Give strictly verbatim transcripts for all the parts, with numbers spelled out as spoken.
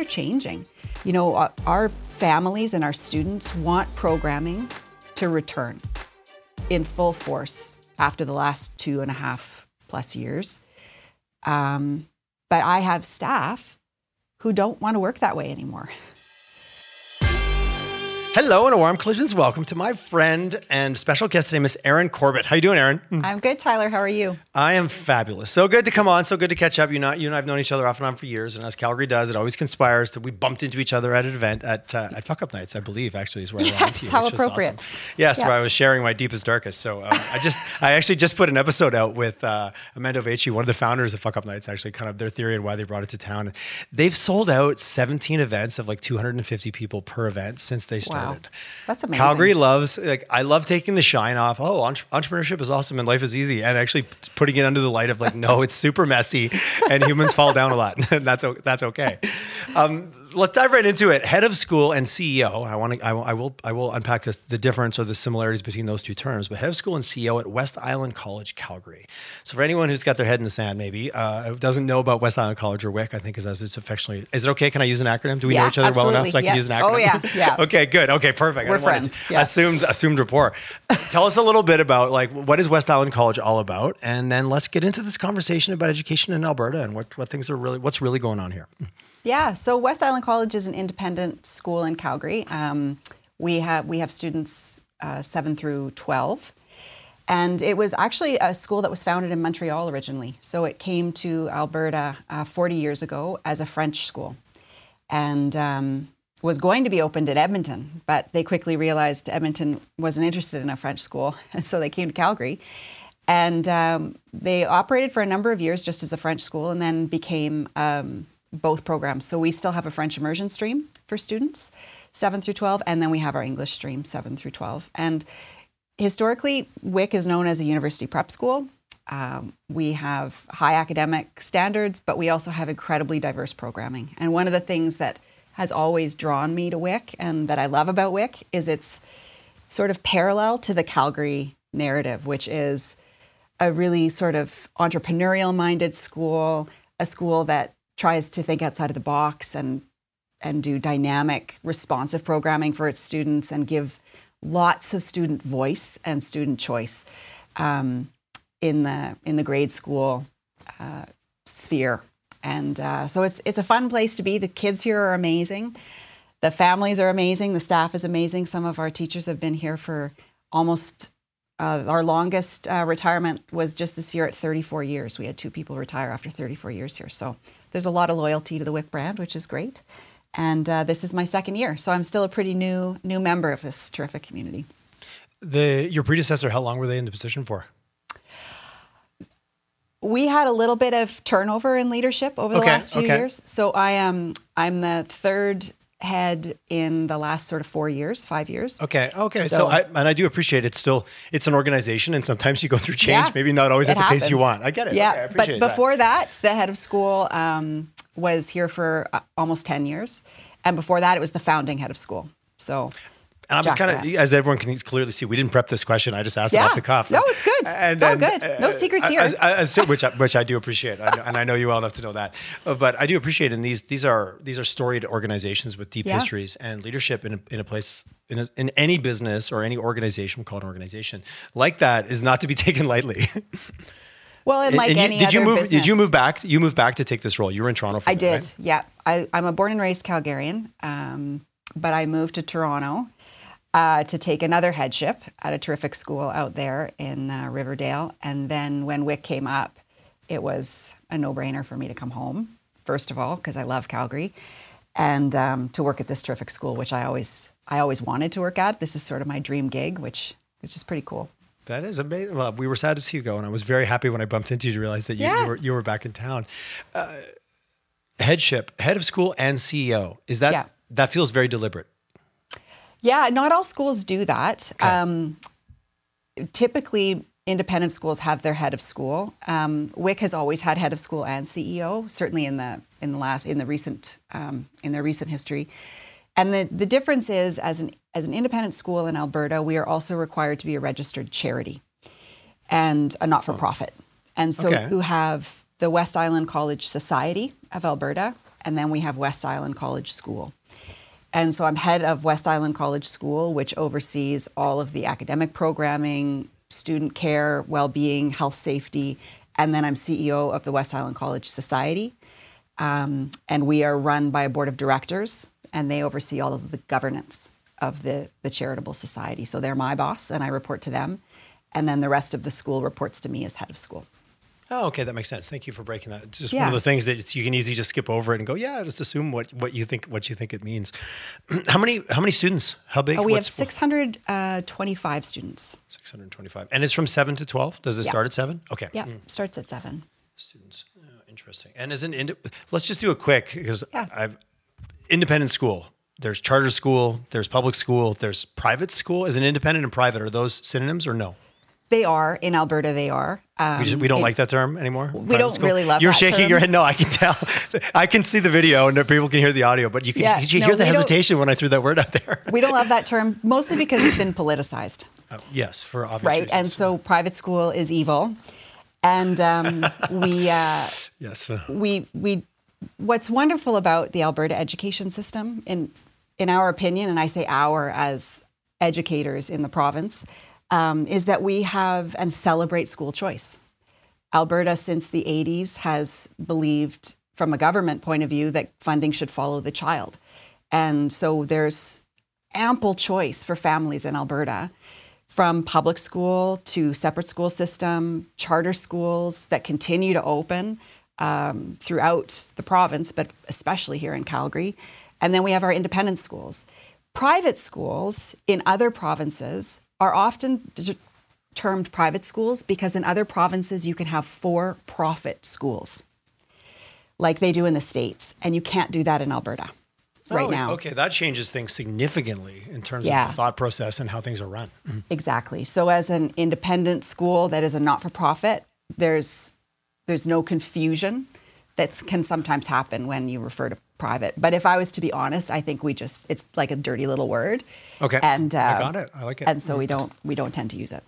are changing. You know, our families and our students want programming to return in full force after the last two and a half plus years. Um, but I have staff who don't want to work that way anymore. Hello and a warm collisions. Welcome to my friend and special guest today, Miss Erin Corbett. How you doing, Erin? I'm good, Tyler. How are you? I am fabulous. So good to come on. So good to catch up. You, not, you and I have known each other off and on for years, and as Calgary does, it always conspires that we bumped into each other at an event at uh, at Fuck Up Nights, I believe, actually, is where I yes, ran to you. How appropriate. Awesome. Yes, yeah. Where I was sharing my deepest, darkest. So um, I just, I actually just put an episode out with uh, Amanda Ovechi, one of the founders of Fuck Up Nights, actually, kind of their theory and why they brought it to town. They've sold out seventeen events of like two hundred fifty people per event since they started. Wow. Wow. That's amazing. Calgary loves, like, I love taking the shine off. Oh, entre- entrepreneurship is awesome and life is easy. And actually putting it under the light of like, no, it's super messy and humans fall down a lot. And that's, that's okay. Um, let's dive right into it. Head of school and C E O. I want to, I, I will, I will unpack this, the difference or the similarities between those two terms, but head of school and C E O at West Island College, Calgary. So for anyone who's got their head in the sand, maybe, uh, doesn't know about West Island College or W I C, I think is as it's affectionally, is it okay? Can I use an acronym? Do we yeah, know each other absolutely. well enough so I yeah. can use an acronym? Oh yeah. Yeah. Okay, good. Okay, perfect. We're friends. Yeah. Assumed, assumed rapport. Tell us a little bit about like, what is West Island College all about? And then let's get into this conversation about education in Alberta and what, what things are really, what's really going on here. Yeah, so West Island College is an independent school in Calgary. Um, we have we have students uh, seven through twelve. And it was actually a school that was founded in Montreal originally. So it came to Alberta uh, forty years ago as a French school and um, was going to be opened at Edmonton. But they quickly realized Edmonton wasn't interested in a French school. And so they came to Calgary. And um, they operated for a number of years just as a French school and then became... Um, both programs. So we still have a French immersion stream for students, seven through twelve, and then we have our English stream, seven through twelve. And historically, W I C is known as a university prep school. Um, we have high academic standards, but we also have incredibly diverse programming. And one of the things that has always drawn me to W I C and that I love about W I C is it's sort of parallel to the Calgary narrative, which is a really sort of entrepreneurial-minded school, a school that tries to think outside of the box and and do dynamic, responsive programming for its students and give lots of student voice and student choice um, in the in the grade school uh, sphere. And uh, so it's it's a fun place to be. The kids here are amazing. The families are amazing. The staff is amazing. Some of our teachers have been here for almost, uh, our longest uh, retirement was just this year at thirty-four years. We had two people retire after thirty-four years here. So there's a lot of loyalty to the W I C brand, which is great. And uh, this is my second year, so I'm still a pretty new new member of this terrific community. The your predecessor, how long were they in the position for? We had a little bit of turnover in leadership over the okay, last few okay. years. So I am I'm the third head in the last sort of four years, five years. Okay. Okay. So, so I, and I do appreciate it's still, it's an organization and sometimes you go through change, yeah, maybe not always at the happens. pace you want. I get it. Yeah. Okay, I appreciate but before that. that, the head of school um, was here for uh, almost ten years. And before that, it was the founding head of school. So... And I'm just kind of, as everyone can clearly see, we didn't prep this question. I just asked yeah. it off the cuff. No, it's good. And, it's all and, good. No uh, secrets here. I, I, I, which, I, which I do appreciate. I, and I know you well enough to know that. Uh, but I do appreciate it. And these, these are these are storied organizations with deep yeah. histories and leadership in a, in a place, in, a, in any business or any organization, we call it an organization, like that is not to be taken lightly. Well, and like and you, any did other you move, business. Did you move back? You moved back to take this role. You were in Toronto for I a bit, right? yeah. I, I'm a born and raised Calgarian, um, but I moved to Toronto Uh, to take another headship at a terrific school out there in uh, Riverdale. And then when W I C came up, it was a no-brainer for me to come home, first of all, because I love Calgary, and um, to work at this terrific school, which I always I always wanted to work at. This is sort of my dream gig, which, which is pretty cool. That is amazing. Well, we were sad to see you go, and I was very happy when I bumped into you to realize that you, yes. you, were, you were back in town. Uh, headship, head of school and C E O. Is that yeah. that feels very deliberate? Yeah, not all schools do that. Okay. Um, typically, independent schools have their head of school. Um, W I C has always had head of school and C E O, certainly in the in the last in the recent um, in their recent history. And the, the difference is, as an as an independent school in Alberta, we are also required to be a registered charity and a not for profit. And so okay. you have the West Island College Society of Alberta, and then we have West Island College School. And so I'm head of West Island College School, which oversees all of the academic programming, student care, well-being, health, safety, and then I'm C E O of the West Island College Society. Um, and we are run by a board of directors, and they oversee all of the governance of the, the charitable society. So they're my boss, and I report to them. And then the rest of the school reports to me as head of school. Oh, okay. That makes sense. Thank you for breaking that. It's just yeah. one of the things that it's, you can easily just skip over it and go, yeah, just assume what, what you think what you think it means. How many how many students? How big? Oh, we What's, have six hundred twenty-five students. six hundred twenty-five. And it's from seven to twelve? Does it yeah. start at seven? Okay. Yeah, mm. starts at seven. Students. Oh, interesting. And as an ind- let's just do a quick, because yeah. I've independent school. There's charter school. There's public school. There's private school. Is an independent and private, are those synonyms or no? They are. In Alberta, they are. Um, we, just, we don't it, like that term anymore. We don't school. really love You're that You're shaking term. your head. No, I can tell. I can see the video and people can hear the audio, but you can yeah, you no, hear the hesitation when I threw that word out there. We don't love that term, mostly because it's been politicized. Uh, yes, for obvious right? reasons. Right, and so private school is evil. And um, we, uh, yes. we, we, what's wonderful about the Alberta education system, in, in our opinion, and I say our as educators in the province, Um, is that we have and celebrate school choice. Alberta, since the eighties, has believed from a government point of view that funding should follow the child. And so there's ample choice for families in Alberta, from public school to separate school system, charter schools that continue to open um, throughout the province, but especially here in Calgary. And then we have our independent schools. Private schools in other provinces are often d- termed private schools because in other provinces you can have for-profit schools like they do in the States, and you can't do that in Alberta oh, right now. Okay, that changes things significantly in terms yeah. of the thought process and how things are run. Mm-hmm. Exactly. So as an independent school that is a not-for-profit, there's there's no confusion that can sometimes happen when you refer to private. But if I was to be honest, I think we just, it's like a dirty little word. Okay. And, uh, I got it. I like it. And so we don't, we don't tend to use it.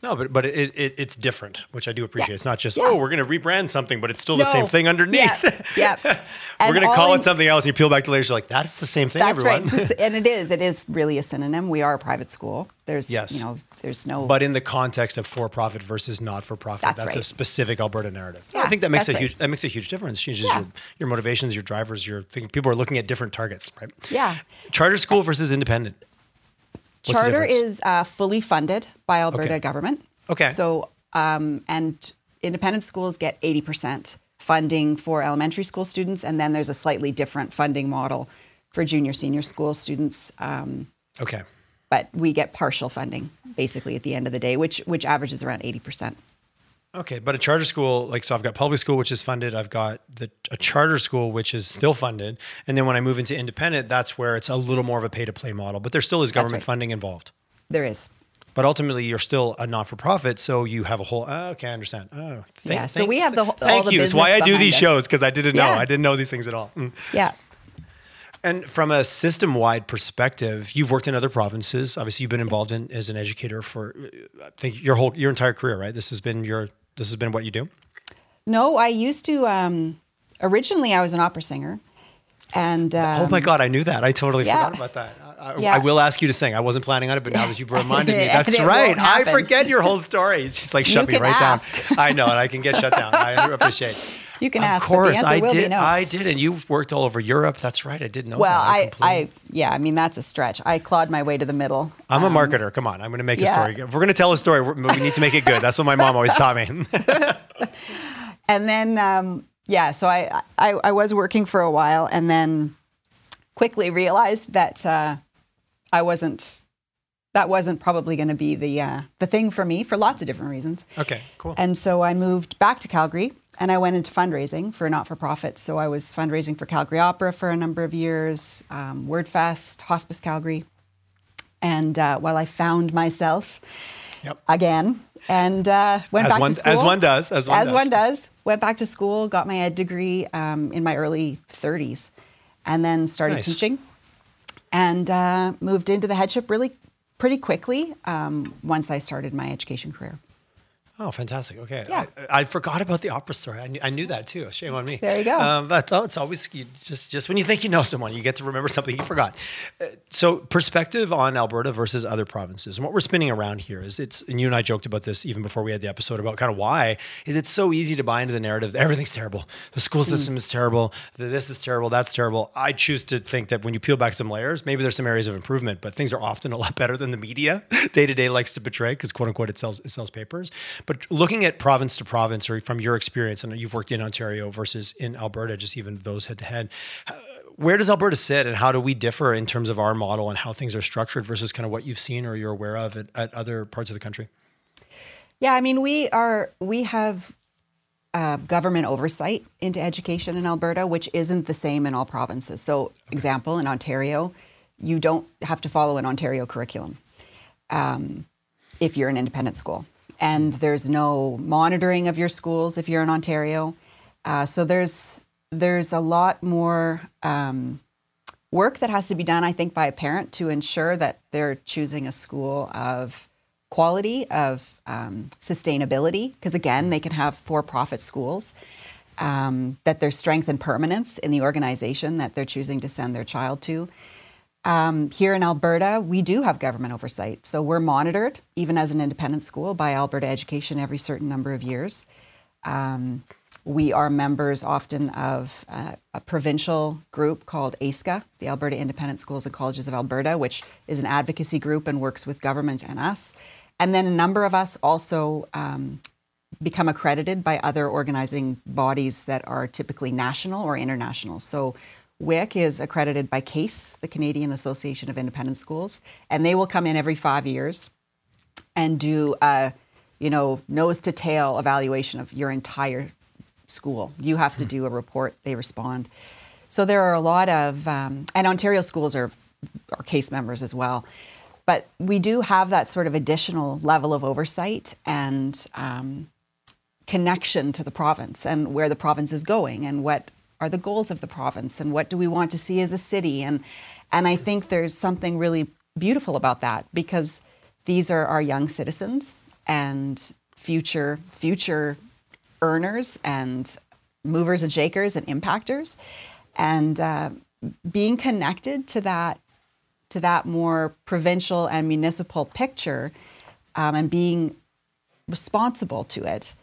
No, but, but it, it it's different, which I do appreciate. Yeah. It's not just, yeah. oh, we're going to rebrand something, but it's still no. the same thing underneath. Yeah. yeah. We're going to call in, it something else, and you peel back the layers, you're like, that's the same thing, that's everyone. Right. And it is, it is really a synonym. We are a private school. There's, yes. you know, there's no. But in the context of for-profit versus not-for-profit, that's, that's right. a specific Alberta narrative. Yeah, I think that makes a right. huge, that makes a huge difference. Changes yeah. your, your motivations, your drivers, your thinking. People are looking at different targets, right? Yeah. Charter school versus independent. What's Charter is uh, fully funded by Alberta okay. government. Okay. So, um, and independent schools get eighty percent funding for elementary school students, and then there's a slightly different funding model for junior, senior school students. Um, okay. But we get partial funding, basically, at the end of the day, which which averages around eighty percent. Okay, but a charter school, like, so I've got public school, which is funded. I've got the, a charter school, which is still funded. And then when I move into independent, that's where it's a little more of a pay-to-play model. But there still is government right. funding involved. There is. But ultimately, you're still a not-for-profit, so you have a whole, oh, okay, I understand. Oh, thank, yeah, so thank, we have the whole, thank all you. The business behind us. It's why I do these us. shows, because I didn't know. Yeah. I didn't know these things at all. Mm. Yeah. And from a system-wide perspective, you've worked in other provinces. Obviously, you've been involved in as an educator for, I think, your whole your entire career, right? This has been your this has been what you do. No, I used to. Um, originally, I was an opera singer, and um, oh my god, I knew that. I totally yeah. forgot about that. I, I, yeah. I will ask you to sing. I wasn't planning on it, but now that you've reminded me, that's right. I forget your whole story. She's like, shut me right ask. down. I know, and I can get shut down. I appreciate it. You can of ask, course, but the answer I will did, be no. I did, and you worked all over Europe. That's right. I didn't know well, that. Well, I, completely... I, yeah, I mean, that's a stretch. I clawed my way to the middle. I'm um, a marketer. Come on. I'm going to make yeah. a story. If we're going to tell a story, we need to make it good. That's what my mom always taught me. And then, um, yeah, so I, I, I was working for a while and then quickly realized that uh, I wasn't, that wasn't probably going to be the uh, the thing for me for lots of different reasons. Okay, cool. And so I moved back to Calgary. And I went into fundraising for a not-for-profit. So I was fundraising for Calgary Opera for a number of years, um, WordFest, Hospice Calgary. And uh, while well, I found myself yep. again and uh, went as back one, to school. As one does. As one as does. one does. Went back to school, got my ed degree um, in my early thirties, and then started nice. teaching. And uh, moved into the headship really pretty quickly um, once I started my education career. Oh, fantastic. Okay. Yeah. I, I forgot about the opera story. I knew, I knew that too. Shame on me. There you go. Um, but it's always you just, just when you think you know someone, you get to remember something you forgot. Uh, so perspective on Alberta versus other provinces. And what we're spinning around here is it's, and you and I joked about this even before we had the episode about kind of why, is it's so easy to buy into the narrative that everything's terrible. The school system mm. is terrible. The, this is terrible. That's terrible. I choose to think that when you peel back some layers, maybe there's some areas of improvement, but things are often a lot better than the media day-to-day likes to portray because quote unquote, it sells, it sells papers. But looking at province to province, or from your experience, and you've worked in Ontario versus in Alberta, just even those head to head, where does Alberta sit and how do we differ in terms of our model and how things are structured versus kind of what you've seen or you're aware of at, at other parts of the country? Yeah, I mean, we are, we have uh, government oversight into education in Alberta, which isn't the same in all provinces. So, okay. Example, in Ontario, you don't have to follow an Ontario curriculum um, if you're an independent school. And there's no monitoring of your schools if you're in Ontario. Uh, so there's there's a lot more um, work that has to be done, I think, by a parent to ensure that they're choosing a school of quality, of um, sustainability, because again, they can have for-profit schools, um, that there's strength and permanence in the organization that they're choosing to send their child to. Um, here in Alberta, we do have government oversight. So we're monitored, even as an independent school, by Alberta Education every certain number of years. Um, we are members often of uh, a provincial group called A I S C A, the Alberta Independent Schools and Colleges of Alberta, which is an advocacy group and works with government and us. And then a number of us also um, become accredited by other organizing bodies that are typically national or international. So W I C is accredited by CASE, the Canadian Association of Independent Schools, and they will come in every five years and do a, you know, nose-to-tail evaluation of your entire school. You have to do a report. They respond. So there are a lot of, um, and Ontario schools are, are CASE members as well. But we do have that sort of additional level of oversight and um, connection to the province and where the province is going and what are the goals of the province and what do we want to see as a city? And and I think there's something really beautiful about that because these are our young citizens and future future earners and movers and shakers and impactors. And uh, being connected to that to that more provincial and municipal picture um, and being responsible to it,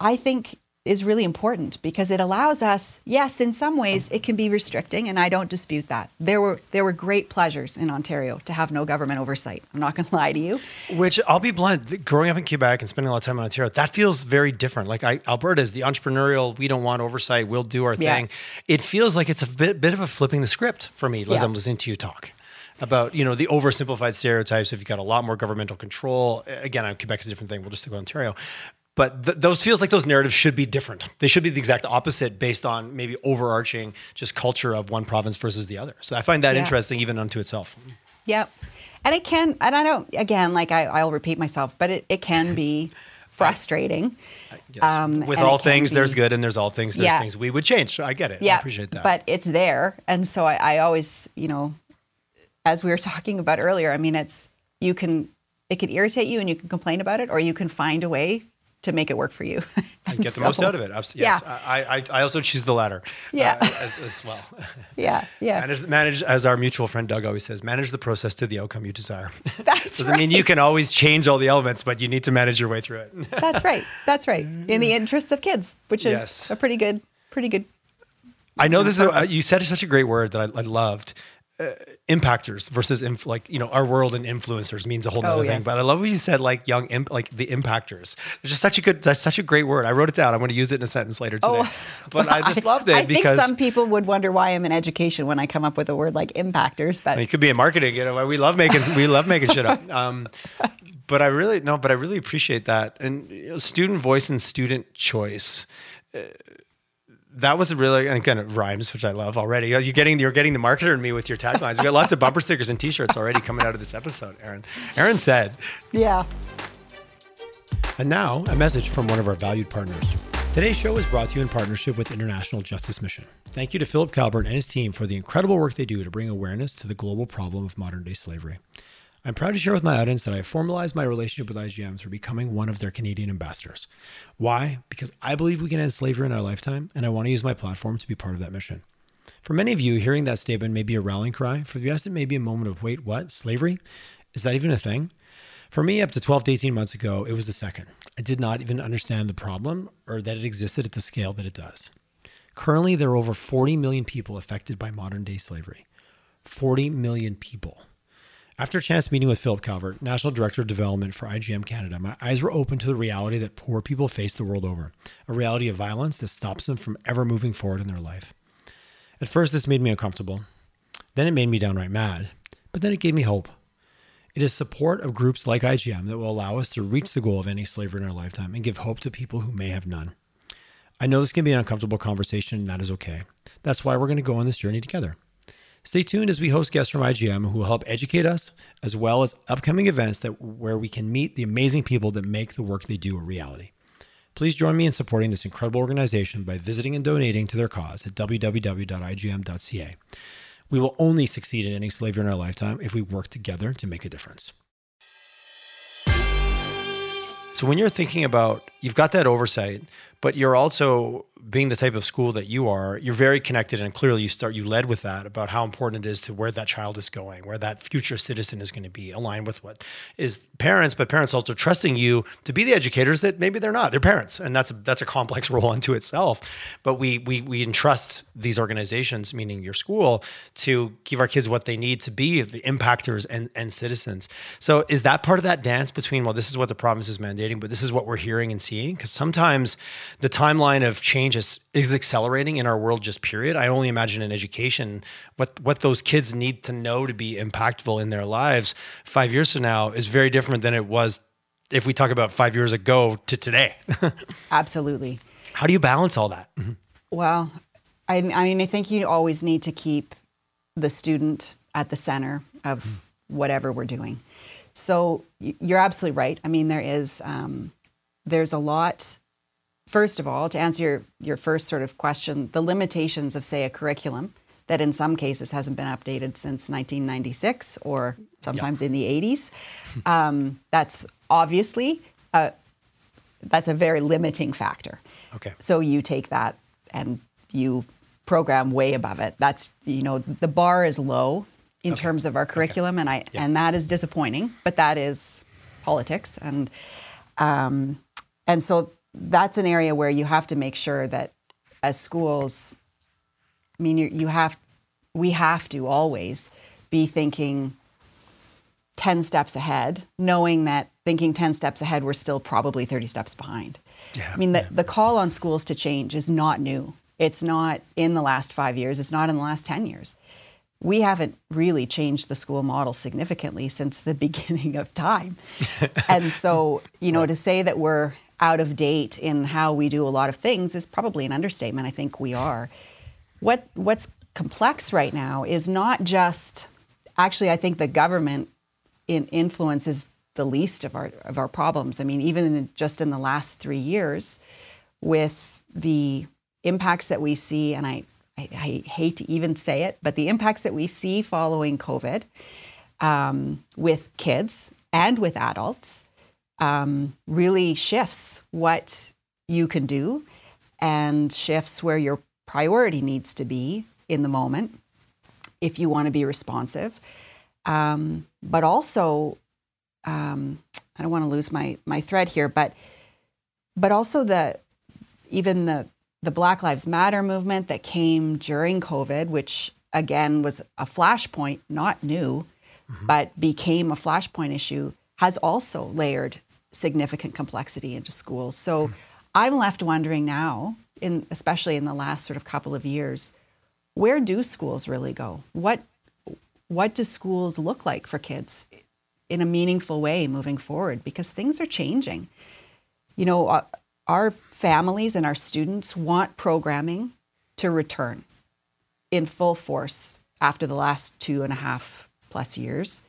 I think is really important because it allows us, yes, in some ways it can be restricting, and I don't dispute that. There were there were great pleasures in Ontario to have no government oversight. I'm not going to lie to you. Which, I'll be blunt, growing up in Quebec and spending a lot of time in Ontario, that feels very different. Like I, Alberta is the entrepreneurial, we don't want oversight, we'll do our yeah. thing. It feels like it's a bit, bit of a flipping the script for me yeah. as I'm listening to you talk about, you know, the oversimplified stereotypes. If you've got a lot more governmental control, again, Quebec is a different thing. We'll just stick with Ontario. But th- those feels like those narratives should be different. They should be the exact opposite based on maybe overarching just culture of one province versus the other. So I find that yeah. interesting even unto itself. Yep. And it can, and I don't, again, like I, I'll repeat myself, but it, it can be frustrating. Yes. Um, With all things, be, there's good and there's all things, there's yeah. things we would change. So I get it. Yeah. I appreciate that. But it's there. And so I, I always, you know, as we were talking about earlier, I mean, it's, you can, it can irritate you and you can complain about it, or you can find a way to make it work for you. I get the so, most out of it. Yes. Yeah. I, I I also choose the latter yeah. uh, as, as well. Yeah, yeah. And as, manage, as our mutual friend Doug always says, manage the process to the outcome you desire. That's Doesn't right. mean you can always change all the elements, but you need to manage your way through it. That's right. That's right. In the interest of kids, which is yes. a pretty good, pretty good. I know this is, a, you said such a great word that I, I loved. Uh, impactors versus inf- like, you know, our world and influencers means a whole nother oh, yes. thing. But I love what you said, like young, imp- like the impactors. It's just such a good, that's such a great word. I wrote it down. I'm going to use it in a sentence later today. Oh, but well, I just loved it I, I because think some people would wonder why I'm in education when I come up with a word like impactors, but it could be in marketing. You know, we love making, we love making shit up. Um, but I really, no, but I really appreciate that. And you know, student voice and student choice, uh, that was a really, and kind of rhymes, which I love already. You're getting, you're getting the marketer in me with your taglines. We've got lots of bumper stickers and t-shirts already coming out of this episode, Erin. Erin said. Yeah. And now, a message from one of our valued partners. Today's show is brought to you in partnership with International Justice Mission. Thank you to Philip Calvert and his team for the incredible work they do to bring awareness to the global problem of modern-day slavery. I'm proud to share with my audience that I have formalized my relationship with I G M through becoming one of their Canadian ambassadors. Why? Because I believe we can end slavery in our lifetime, and I want to use my platform to be part of that mission. For many of you, hearing that statement may be a rallying cry. For the rest, it may be a moment of, wait, what? Slavery? Is that even a thing? For me, up to twelve to eighteen months ago, it was the second. I did not even understand the problem or that it existed at the scale that it does. Currently, there are over forty million people affected by modern-day slavery. forty million people. After a chance meeting with Philip Calvert, National Director of Development for I G M Canada, my eyes were open to the reality that poor people face the world over, a reality of violence that stops them from ever moving forward in their life. At first, this made me uncomfortable. Then it made me downright mad. But then it gave me hope. It is support of groups like I G M that will allow us to reach the goal of ending slavery in our lifetime and give hope to people who may have none. I know this can be an uncomfortable conversation, and that is okay. That's why we're going to go on this journey together. Stay tuned as we host guests from I G M who will help educate us, as well as upcoming events that where we can meet the amazing people that make the work they do a reality. Please join me in supporting this incredible organization by visiting and donating to their cause at w w w dot i g m dot c a. We will only succeed in ending slavery in our lifetime if we work together to make a difference. So when you're thinking about, you've got that oversight, but you're also being the type of school that you are, you're very connected and clearly you start, you led with that about how important it is to where that child is going, where that future citizen is going to be aligned with what is parents, but parents also trusting you to be the educators that maybe they're not, they're parents. And that's a, that's a complex role unto itself. But we, we, we entrust these organizations, meaning your school, to give our kids what they need to be the impactors and, and citizens. So is that part of that dance between, well, this is what the province is mandating, but this is what we're hearing and seeing? Because sometimes the timeline of change is, is accelerating in our world, just period. I only imagine in education, what, what those kids need to know to be impactful in their lives five years from now is very different than it was if we talk about five years ago to today. Absolutely. How do you balance all that? Well, I, I mean, I think you always need to keep the student at the center of mm. whatever we're doing. So you're absolutely right. I mean, there is, um, there's a lot. First of all, to answer your, your first sort of question, the limitations of, say, a curriculum that in some cases hasn't been updated since nineteen ninety-six or sometimes yeah. in the eighties, um, that's obviously, a, that's a very limiting factor. Okay. So you take that and you program way above it. That's, you know, the bar is low in okay. terms of our curriculum okay. and I yeah. and that is disappointing, but that is politics. And um, and so that's an area where you have to make sure that as schools, I mean, you, you have, we have to always be thinking ten steps ahead, knowing that thinking ten steps ahead, we're still probably thirty steps behind. Yeah, I mean, the, yeah. the call on schools to change is not new. It's not in the last five years. It's not in the last ten years. We haven't really changed the school model significantly since the beginning of time. And so, you know, to say that we're out of date in how we do a lot of things is probably an understatement. I think we are. What what's complex right now is not just, actually I think the government in influence is the least of our of our problems. I mean, even in, just in the last three years with the impacts that we see, and I, I, I hate to even say it, but the impacts that we see following COVID um, with kids and with adults, Um, really shifts what you can do and shifts where your priority needs to be in the moment if you want to be responsive. Um, but also, um, I don't want to lose my my thread here, but but also the even the, the Black Lives Matter movement that came during COVID, which again was a flashpoint, not new, mm-hmm. but became a flashpoint issue, has also layered significant complexity into schools. So I'm left wondering now, in especially in the last sort of couple of years, where do schools really go? What what do schools look like for kids in a meaningful way moving forward? Because things are changing. You know, our families and our students want programming to return in full force after the last two and a half plus years.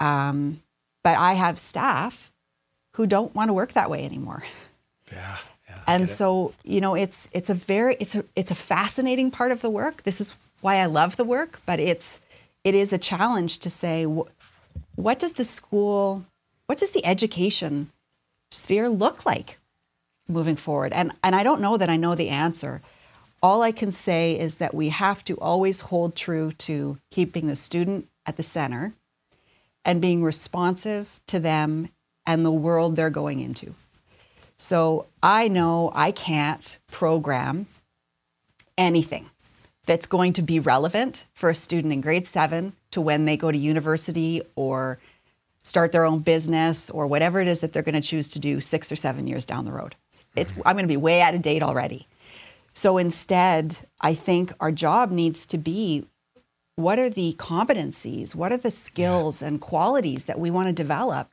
Um, but I have staff who don't want to work that way anymore. Yeah. yeah and so, you know, it's it's a very it's a it's a fascinating part of the work. This is why I love the work, but it's it is a challenge to say, wh- what does the school, what does the education sphere look like moving forward? And and I don't know that I know the answer. All I can say is that we have to always hold true to keeping the student at the center and being responsive to them and the world they're going into. So I know I can't program anything that's going to be relevant for a student in grade seven to when they go to university or start their own business or whatever it is that they're going to choose to do six or seven years down the road. It's, I'm going to be way out of date already. So instead, I think our job needs to be, what are the competencies? What are the skills and qualities that we want to develop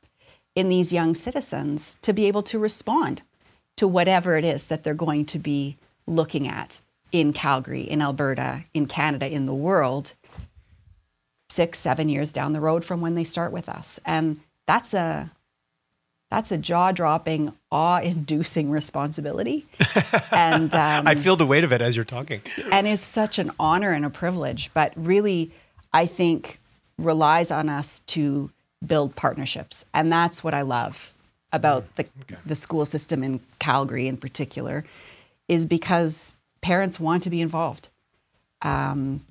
in these young citizens to be able to respond to whatever it is that they're going to be looking at in Calgary, in Alberta, in Canada, in the world, six, seven years down the road from when they start with us. And that's a That's a jaw-dropping, awe-inducing responsibility. And um, I feel the weight of it as you're talking. And it's such an honor and a privilege, but really, I think, relies on us to build partnerships. And that's what I love about the, okay. the school system in Calgary in particular, is because parents want to be involved. Um,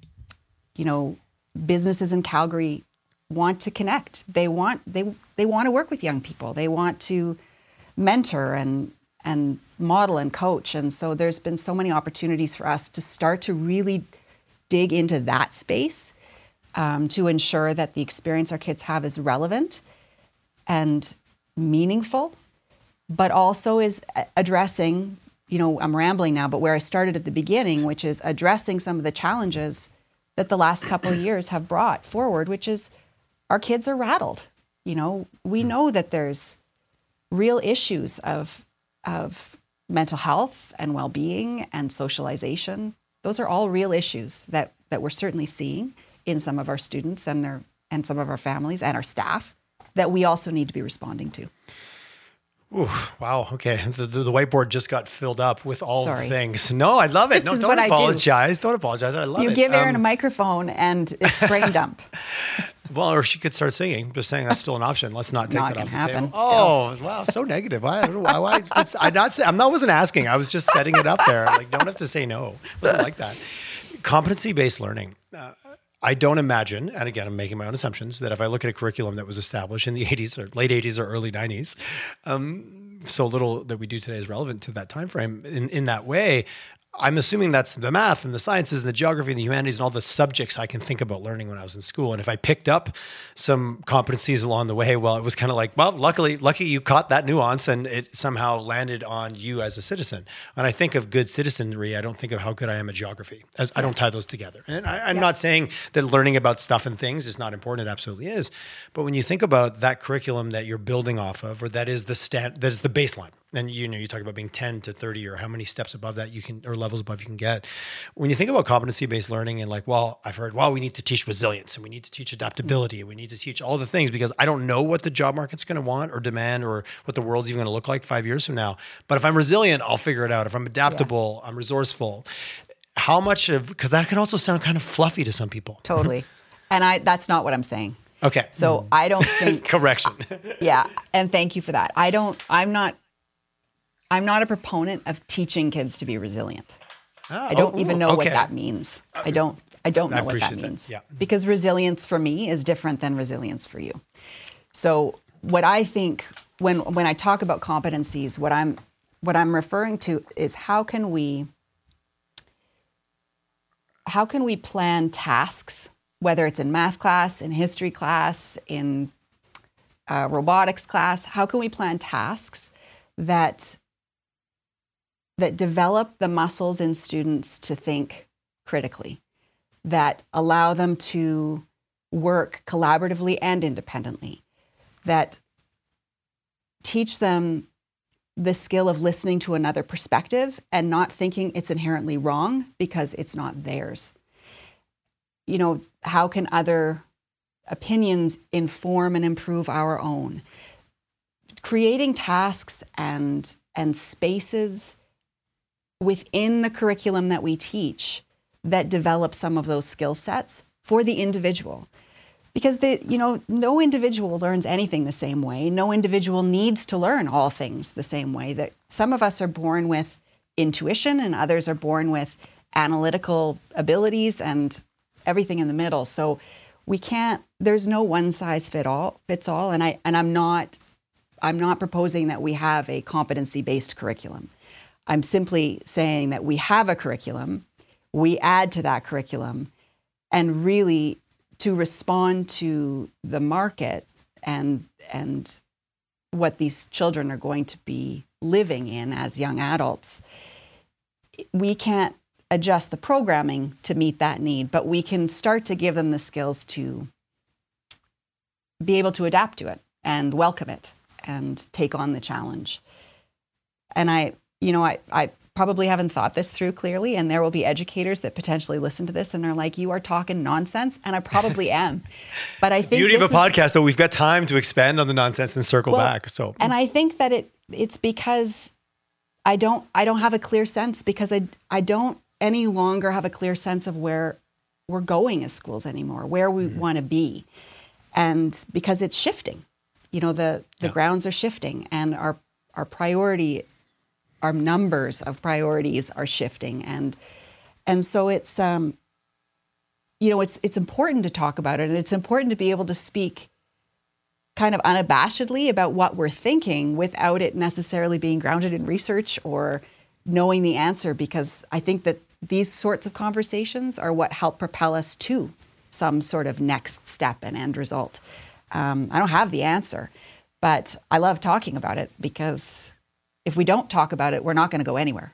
you know, businesses in Calgary want to connect. They want they they want to work with young people. They want to mentor and and model and coach. And so there's been so many opportunities for us to start to really dig into that space um, to ensure that the experience our kids have is relevant and meaningful, but also is addressing, you know, I'm rambling now, but where I started at the beginning, which is addressing some of the challenges that the last couple of years have brought forward, which is our kids are rattled. You know, we know that there's real issues of of mental health and well-being and socialization. Those are all real issues that, that we're certainly seeing in some of our students and their and some of our families and our staff that we also need to be responding to. Ooh, wow. Okay. The, the whiteboard just got filled up with all Sorry. the things. No, I love it. This no, is don't what apologize. I do. Don't apologize. I love you it. You give Erin um, a microphone and it's brain dump. Well, or she could start singing. Just saying that's still an option. Let's not it's take not that off the table. Oh, wow. So negative. I don't know why. why just, I not say, I'm not, wasn't asking. I was just setting it up there. Like, don't have to say no. It wasn't like that. Competency-based learning. Uh, I don't imagine, and again, I'm making my own assumptions, that if I look at a curriculum that was established in the eighties or late eighties or early nineties, um, so little that we do today is relevant to that time frame in, in that way. I'm assuming that's the math and the sciences and the geography and the humanities and all the subjects I can think about learning when I was in school. And if I picked up some competencies along the way, well, it was kind of like, well, luckily, lucky you caught that nuance and it somehow landed on you as a citizen. And I think of good citizenry, I don't think of how good I am at geography. As I don't tie those together. And I, I'm yeah. not saying that learning about stuff and things is not important. It absolutely is. But when you think about that curriculum that you're building off of, or that is the stand, that is the baseline. And you know, you talk about being ten to thirty or how many steps above that you can, or levels above you can get. When you think about competency-based learning and like, well, I've heard, well, we need to teach resilience and we need to teach adaptability and we need to teach all the things because I don't know what the job market's going to want or demand or what the world's even going to look like five years from now. But if I'm resilient, I'll figure it out. If I'm adaptable, yeah. I'm resourceful. How much of, because that can also sound kind of fluffy to some people. Totally. And I, that's not what I'm saying. Okay. So mm. I don't think. Correction. Yeah. And thank you for that. I don't, I'm not. I'm not a proponent of teaching kids to be resilient. Oh, I don't ooh, even know okay. what that means. I don't I don't know I what that means. That. Yeah. Because resilience for me is different than resilience for you. So what I think when when I talk about competencies, what I'm what I'm referring to is how can we how can we plan tasks, whether it's in math class, in history class, in uh, robotics class, how can we plan tasks that that develop the muscles in students to think critically, that allow them to work collaboratively and independently, that teach them the skill of listening to another perspective and not thinking it's inherently wrong because it's not theirs. You know, how can other opinions inform and improve our own? Creating tasks and and spaces within the curriculum that we teach that develop some of those skill sets for the individual. because they, you know, no individual learns anything the same way. No individual needs to learn all things the same way. That some of us are born with intuition and others are born with analytical abilities and everything in the middle. So we can't, there's no one size fit all fits all. And I, and I'm not, I'm not proposing that we have a competency-based curriculum. I'm simply saying that we have a curriculum, we add to that curriculum, and really to respond to the market and and what these children are going to be living in as young adults. We can't adjust the programming to meet that need, but we can start to give them the skills to be able to adapt to it and welcome it and take on the challenge. And I, you know, I, I probably haven't thought this through clearly, and there will be educators that potentially listen to this and are like, you are talking nonsense, and I probably am. But I think beauty of a podcast, though, we've got time to expand on the nonsense and circle well, back. So, and I think that it it's because I don't I don't have a clear sense because I I don't any longer have a clear sense of where we're going as schools anymore, where we mm-hmm. want to be, and because it's shifting. You know, the the yeah. grounds are shifting, and our our priority. Our numbers of priorities are shifting, and and so it's um, you know it's it's important to talk about it, and it's important to be able to speak kind of unabashedly about what we're thinking without it necessarily being grounded in research or knowing the answer. Because I think that these sorts of conversations are what help propel us to some sort of next step and end result. Um, I don't have the answer, but I love talking about it because. If we don't talk about it, we're not going to go anywhere.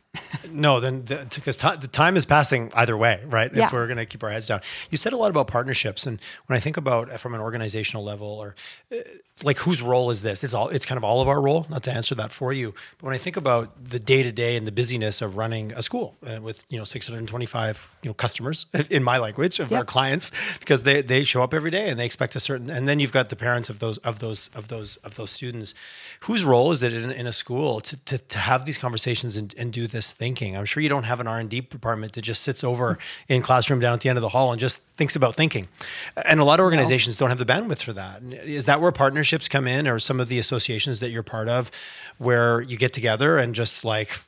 No, then because the, t- the time is passing either way, right? Yeah. If we're going to keep our heads down. You said a lot about partnerships. And when I think about from an organizational level or uh, like whose role is this? It's all, it's kind of all of our role, not to answer that for you. But when I think about the day-to-day and the busyness of running a school uh, with, you know, six hundred twenty-five, you know, customers in my language of yep. our clients, because they, they show up every day and they expect a certain, and then you've got the parents of those, of those, of those, of those students. Whose role is it in, in a school to, to, to have these conversations and, and do this thinking? I'm sure you don't have an R and D department that just sits over in classroom down at the end of the hall and just thinks about thinking. And a lot of organizations no. don't have the bandwidth for that. Is that where partnerships come in, or some of the associations that you're part of where you get together and just like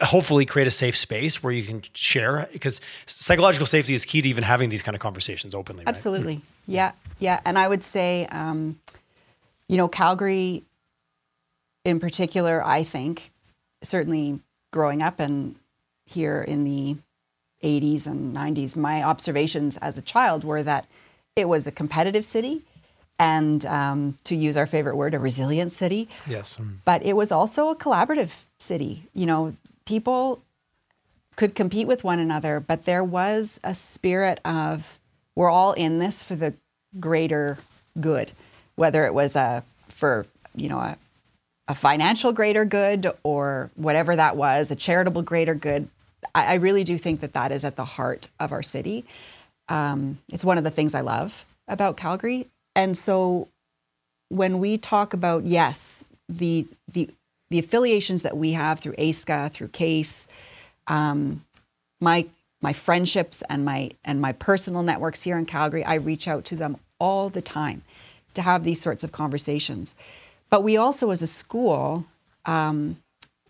hopefully create a safe space where you can share? Because psychological safety is key to even having these kind of conversations openly. Absolutely. Right? Yeah. Yeah. And I would say, um, you know, Calgary in particular, I think certainly growing up and here in the eighties and nineties, my observations as a child were that it was a competitive city and, um, to use our favorite word, a resilient city. Yes. But it was also a collaborative city. You know, people could compete with one another, but there was a spirit of we're all in this for the greater good, whether it was a for, you know, a a financial greater good or whatever that was, a charitable greater good. I, I really do think that that is at the heart of our city. Um, it's one of the things I love about Calgary. And so when we talk about, yes, the the the affiliations that we have through A S C A, through C A S E, um, my my friendships and my and my personal networks here in Calgary, I reach out to them all the time to have these sorts of conversations. But we also, as a school, um,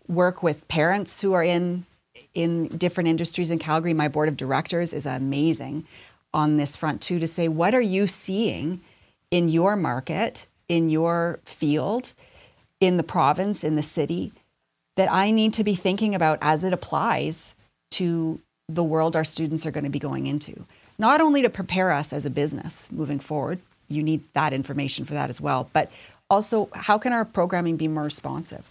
work with parents who are in in different industries in Calgary. My board of directors is amazing on this front, too, to say, what are you seeing in your market, in your field, in the province, in the city, that I need to be thinking about as it applies to the world our students are going to be going into? Not only to prepare us as a business moving forward, you need that information for that as well, but also, how can our programming be more responsive?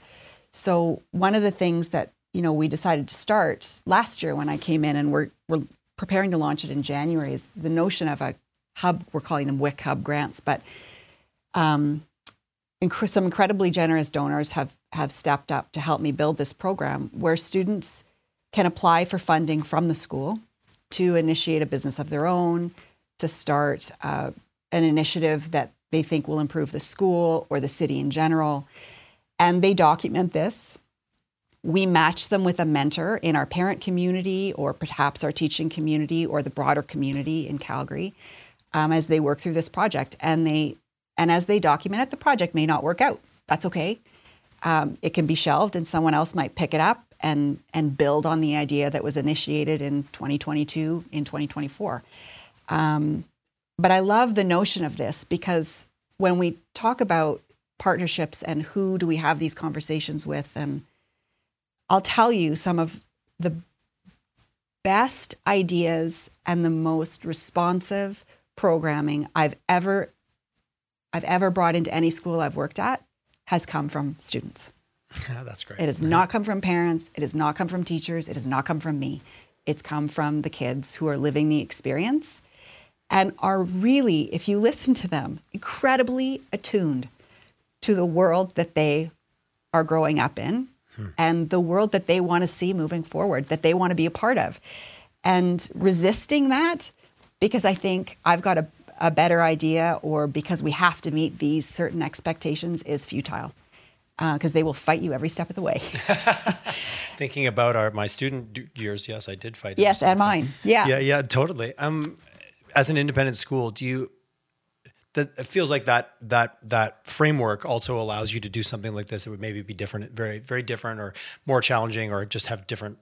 So one of the things that, you know, we decided to start last year when I came in, and we're, we're preparing to launch it in January, is the notion of a hub. We're calling them W I C hub grants, but um, inc- some incredibly generous donors have, have stepped up to help me build this program where students can apply for funding from the school to initiate a business of their own, to start uh, an initiative that they think will improve the school or the city in general. And they document this. We match them with a mentor in our parent community or perhaps our teaching community or the broader community in Calgary. um, as they work through this project, and they and as they document it, the project may not work out. That's okay. Um, it can be shelved, and someone else might pick it up and and build on the idea that was initiated in twenty twenty-two, in twenty twenty-four. Um, but I love the notion of this, because when we talk about partnerships and who do we have these conversations with, and I'll tell you some of the best ideas and the most responsive programming I've ever I've ever brought into any school I've worked at has come from students. Oh, that's great. It has right. not come from parents. It has not come from teachers. It has not come from me. It's come from the kids who are living the experience and are really, if you listen to them, incredibly attuned to the world that they are growing up in hmm. and the world that they want to see moving forward, that they want to be a part of. And resisting that because I think I've got a, a better idea, or because we have to meet these certain expectations, is futile. Because uh, they will fight you every step of the way. Thinking about our my student years, yes, I did fight. Yes, and mine, yeah, yeah, yeah, totally. Um, as an independent school, do you? Th- it feels like that that that framework also allows you to do something like this that would maybe be different, very very different, or more challenging, or just have different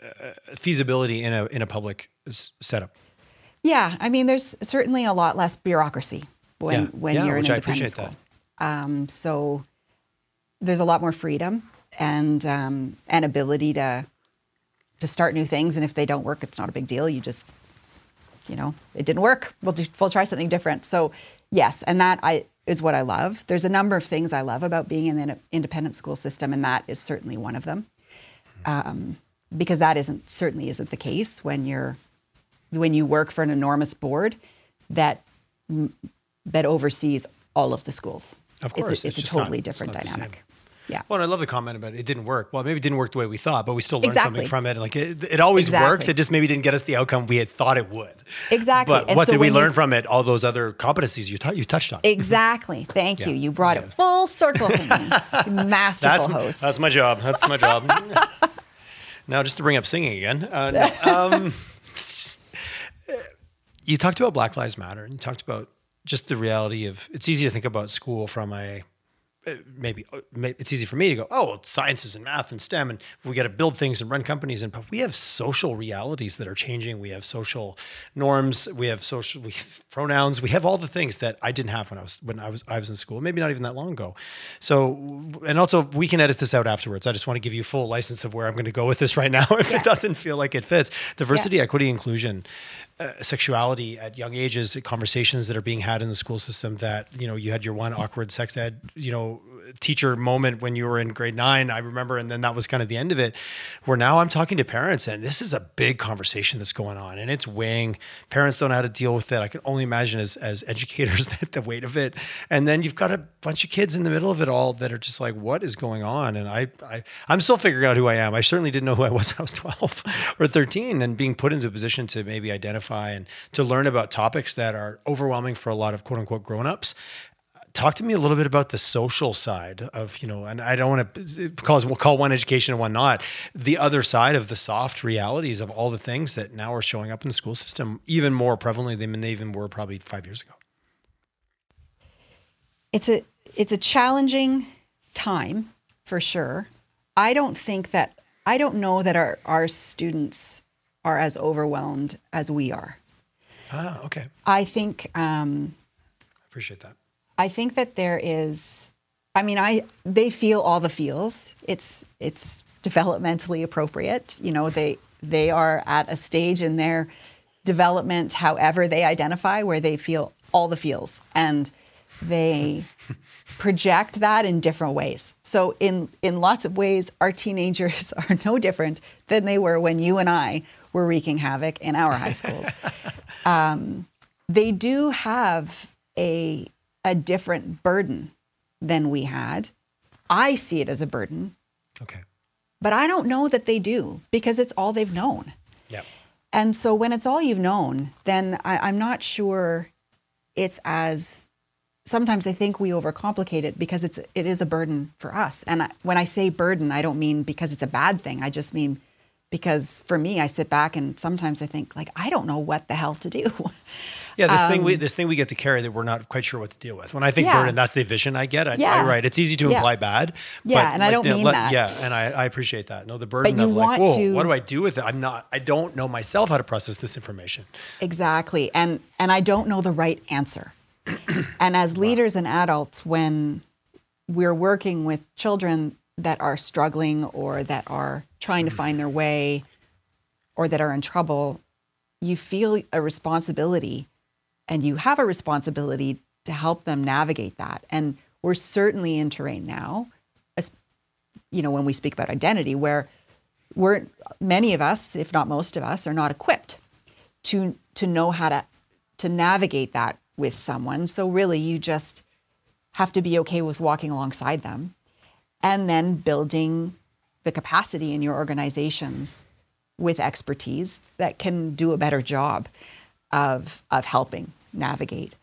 uh, feasibility in a in a public s- setup. Yeah, I mean, there's certainly a lot less bureaucracy when yeah. when yeah, you're in an independent school. Um, so. There's a lot more freedom and um, and ability to to start new things. And if they don't work, it's not a big deal. You just, you know, it didn't work. We'll do, we'll try something different. So yes, and that I is what I love. There's a number of things I love about being in an independent school system, and that is certainly one of them. Um, because that isn't certainly isn't the case when you're when you work for an enormous board that that oversees all of the schools. Of course, it's a, it's it's a totally not, different dynamic. Yeah. Well, and I love the comment about it. It didn't work. Well, maybe it didn't work the way we thought, but we still learned exactly. something from it. Like it, it always exactly. works. It just maybe didn't get us the outcome we had thought it would. Exactly. But and what so did we learn you, from it? All those other competencies you t- you touched on. Exactly. Thank yeah. you. You brought yeah. it full circle for me. Masterful that's, host. That's my job. That's my job. Now, just to bring up singing again. Uh, no, um, you talked about Black Lives Matter, and you talked about just the reality of, it's easy to think about school from a, maybe it's easy for me to go, oh, it's sciences and math and STEM, and we got to build things and run companies. And but we have social realities that are changing. We have social norms. We have social we have pronouns. We have all the things that I didn't have when I was when I was I was in school. Maybe not even that long ago. So, and also we can edit this out afterwards. I just want to give you full license of where I'm going to go with this right now. If yeah. it doesn't feel like it fits, diversity, yeah. equity, inclusion. Uh, sexuality at young ages, conversations that are being had in the school system that, you know, you had your one awkward sex ed, you know, teacher moment when you were in grade nine, I remember. And then that was kind of the end of it, where now I'm talking to parents, and this is a big conversation that's going on, and it's weighing. Parents don't know how to deal with it. I can only imagine as, as educators that the weight of it. And then you've got a bunch of kids in the middle of it all that are just like, what is going on? And I, I I'm still figuring out who I am. I certainly didn't know who I was when I was twelve or thirteen, and being put into a position to maybe identify and to learn about topics that are overwhelming for a lot of quote unquote grown-ups. Talk to me a little bit about the social side of, you know, and I don't want to call, we'll call one education and one not, the other side of the soft realities of all the things that now are showing up in the school system even more prevalently than they even were probably five years ago. It's a, it's a challenging time for sure. I don't think that, I don't know that our, our students are as overwhelmed as we are. Ah, okay. I think... Um, I appreciate that. I think that there is... I mean, I they feel all the feels. It's it's developmentally appropriate. You know, they they are at a stage in their development, however they identify, where they feel all the feels. And they project that in different ways. So in, in lots of ways, our teenagers are no different than they were when you and I were wreaking havoc in our high schools. um, they do have a, a different burden than we had. I see it as a burden. Okay. But I don't know that they do, because it's all they've known. Yeah. And so when it's all you've known, then I, I'm not sure it's as... Sometimes I think we overcomplicate it, because it's it is a burden for us. And I, when I say burden, I don't mean because it's a bad thing. I just mean because for me, I sit back and sometimes I think, like, I don't know what the hell to do. Yeah, this um, thing we this thing we get to carry that we're not quite sure what to deal with. When I think yeah. burden, that's the vision I get. I, yeah. I, right. It's easy to yeah. imply bad. Yeah, but and like, I don't you know, mean let, that. Yeah, and I, I appreciate that. No, the burden of like, whoa, to, what do I do with it? I'm not, I don't know myself how to process this information. Exactly. And and I don't know the right answer. And as leaders wow. and adults, when we're working with children that are struggling or that are trying mm. to find their way or that are in trouble, you feel a responsibility. And you have a responsibility to help them navigate that. And we're certainly in terrain now, as, you know, when we speak about identity, where we're many of us, if not most of us, are not equipped to to know how to to navigate that with someone. So really, you just have to be okay with walking alongside them, and then building the capacity in your organizations with expertise that can do a better job of of helping navigate.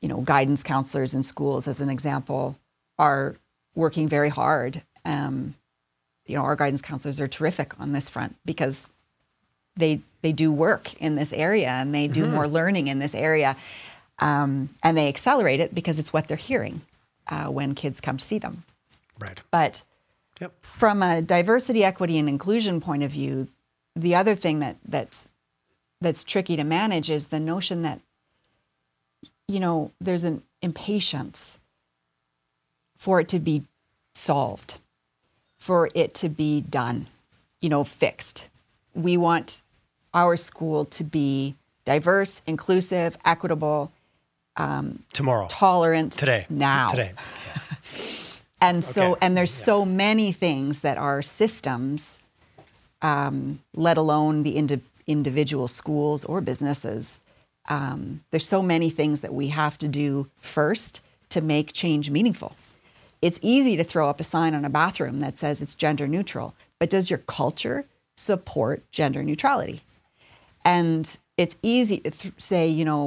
You know, guidance counselors in schools, as an example, are working very hard. Um, you know, our guidance counselors are terrific on this front because they they do work in this area and they do mm-hmm. more learning in this area. Um, and they accelerate it because it's what they're hearing uh, when kids come to see them. Right. But yep. from a diversity, equity, and inclusion point of view, the other thing that that's that's tricky to manage is the notion that, you know, there's an impatience for it to be solved, for it to be done, you know, fixed. We want our school to be diverse, inclusive, equitable, um, tomorrow, tolerant, today, now, today. And so, okay. and there's yeah. so many things that are systems, um, let alone the individual. individual schools or businesses. Um, there's so many things that we have to do first to make change meaningful. It's easy to throw up a sign on a bathroom that says it's gender neutral, but does your culture support gender neutrality? And it's easy to th- say, you know,